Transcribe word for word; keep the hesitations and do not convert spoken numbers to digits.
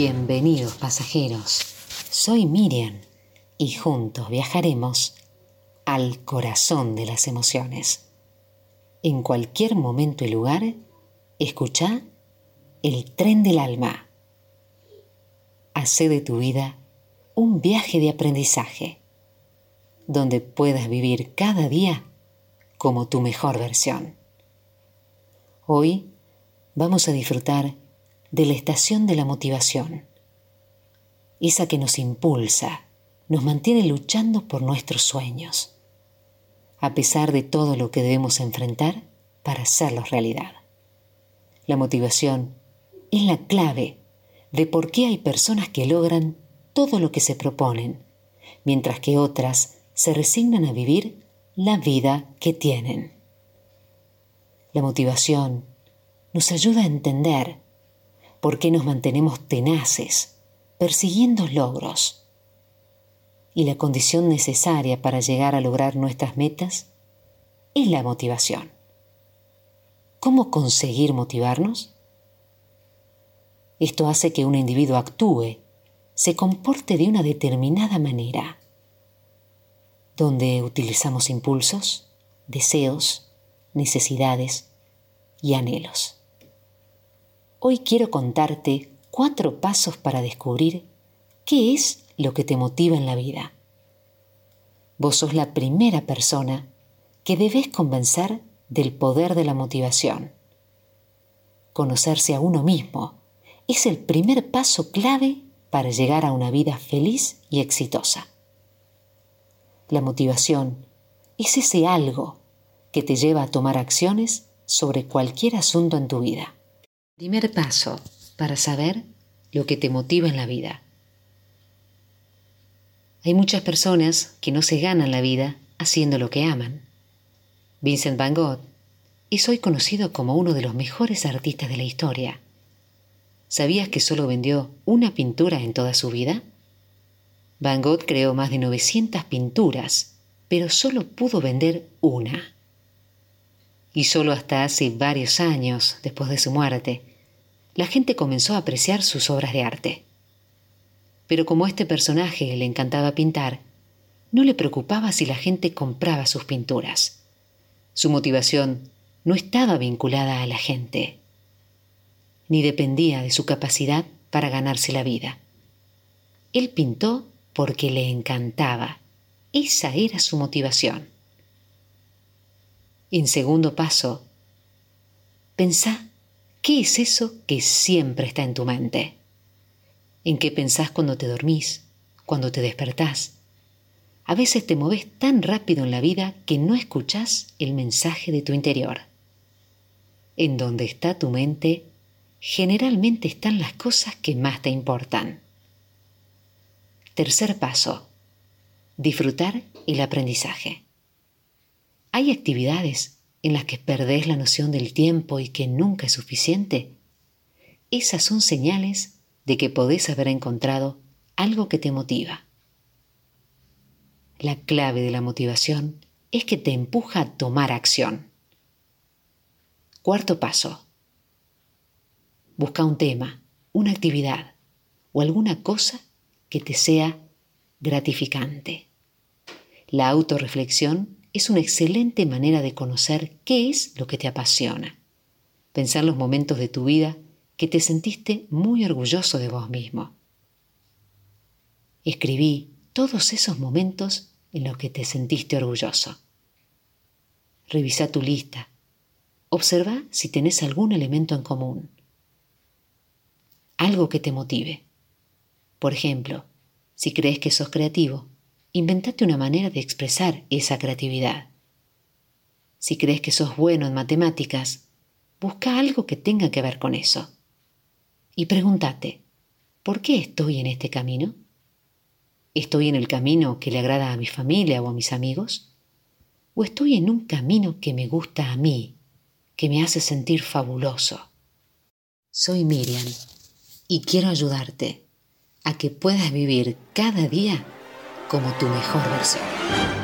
Bienvenidos pasajeros, soy Miriam y juntos viajaremos al corazón de las emociones. En cualquier momento y lugar, escucha el tren del alma. Hacé de tu vida un viaje de aprendizaje, donde puedas vivir cada día como tu mejor versión. Hoy vamos a disfrutar de la estación de la motivación, esa que nos impulsa, nos mantiene luchando por nuestros sueños, a pesar de todo lo que debemos enfrentar para hacerlos realidad. La motivación es la clave de por qué hay personas que logran todo lo que se proponen, mientras que otras se resignan a vivir la vida que tienen. La motivación nos ayuda a entender por qué nos mantenemos tenaces, persiguiendo logros. Y la condición necesaria para llegar a lograr nuestras metas es la motivación. ¿Cómo conseguir motivarnos? Esto hace que un individuo actúe, se comporte de una determinada manera, donde utilizamos impulsos, deseos, necesidades y anhelos. Hoy quiero contarte cuatro pasos para descubrir qué es lo que te motiva en la vida. Vos sos la primera persona que debes convencer del poder de la motivación. Conocerse a uno mismo es el primer paso clave para llegar a una vida feliz y exitosa. La motivación es ese algo que te lleva a tomar acciones sobre cualquier asunto en tu vida. Primer paso para saber lo que te motiva en la vida. Hay muchas personas que no se ganan la vida haciendo lo que aman. Vincent Van Gogh es hoy conocido como uno de los mejores artistas de la historia. ¿Sabías que solo vendió una pintura en toda su vida? Van Gogh creó más de novecientas pinturas, pero solo pudo vender una. Y solo hasta hace varios años, después de su muerte, la gente comenzó a apreciar sus obras de arte. Pero como a este personaje le encantaba pintar, no le preocupaba si la gente compraba sus pinturas. Su motivación no estaba vinculada a la gente, ni dependía de su capacidad para ganarse la vida. Él pintó porque le encantaba. Esa era su motivación. En segundo paso, pensá qué es eso que siempre está en tu mente. ¿En qué pensás cuando te dormís, cuando te despertás? A veces te movés tan rápido en la vida que no escuchás el mensaje de tu interior. En donde está tu mente, generalmente están las cosas que más te importan. Tercer paso, disfrutar el aprendizaje. ¿Hay actividades en las que perdés la noción del tiempo y que nunca es suficiente? Esas son señales de que podés haber encontrado algo que te motiva. La clave de la motivación es que te empuja a tomar acción. Cuarto paso. Busca un tema, una actividad o alguna cosa que te sea gratificante. La autorreflexión es una excelente manera de conocer qué es lo que te apasiona. Pensar los momentos de tu vida que te sentiste muy orgulloso de vos mismo. Escribí todos esos momentos en los que te sentiste orgulloso. Revisa tu lista. Observa si tenés algún elemento en común. Algo que te motive. Por ejemplo, si crees que sos creativo, inventate una manera de expresar esa creatividad. Si crees que sos bueno en matemáticas, busca algo que tenga que ver con eso. Y pregúntate, ¿por qué estoy en este camino? ¿Estoy en el camino que le agrada a mi familia o a mis amigos? ¿O estoy en un camino que me gusta a mí, que me hace sentir fabuloso? Soy Miriam y quiero ayudarte a que puedas vivir cada día como tu mejor versión.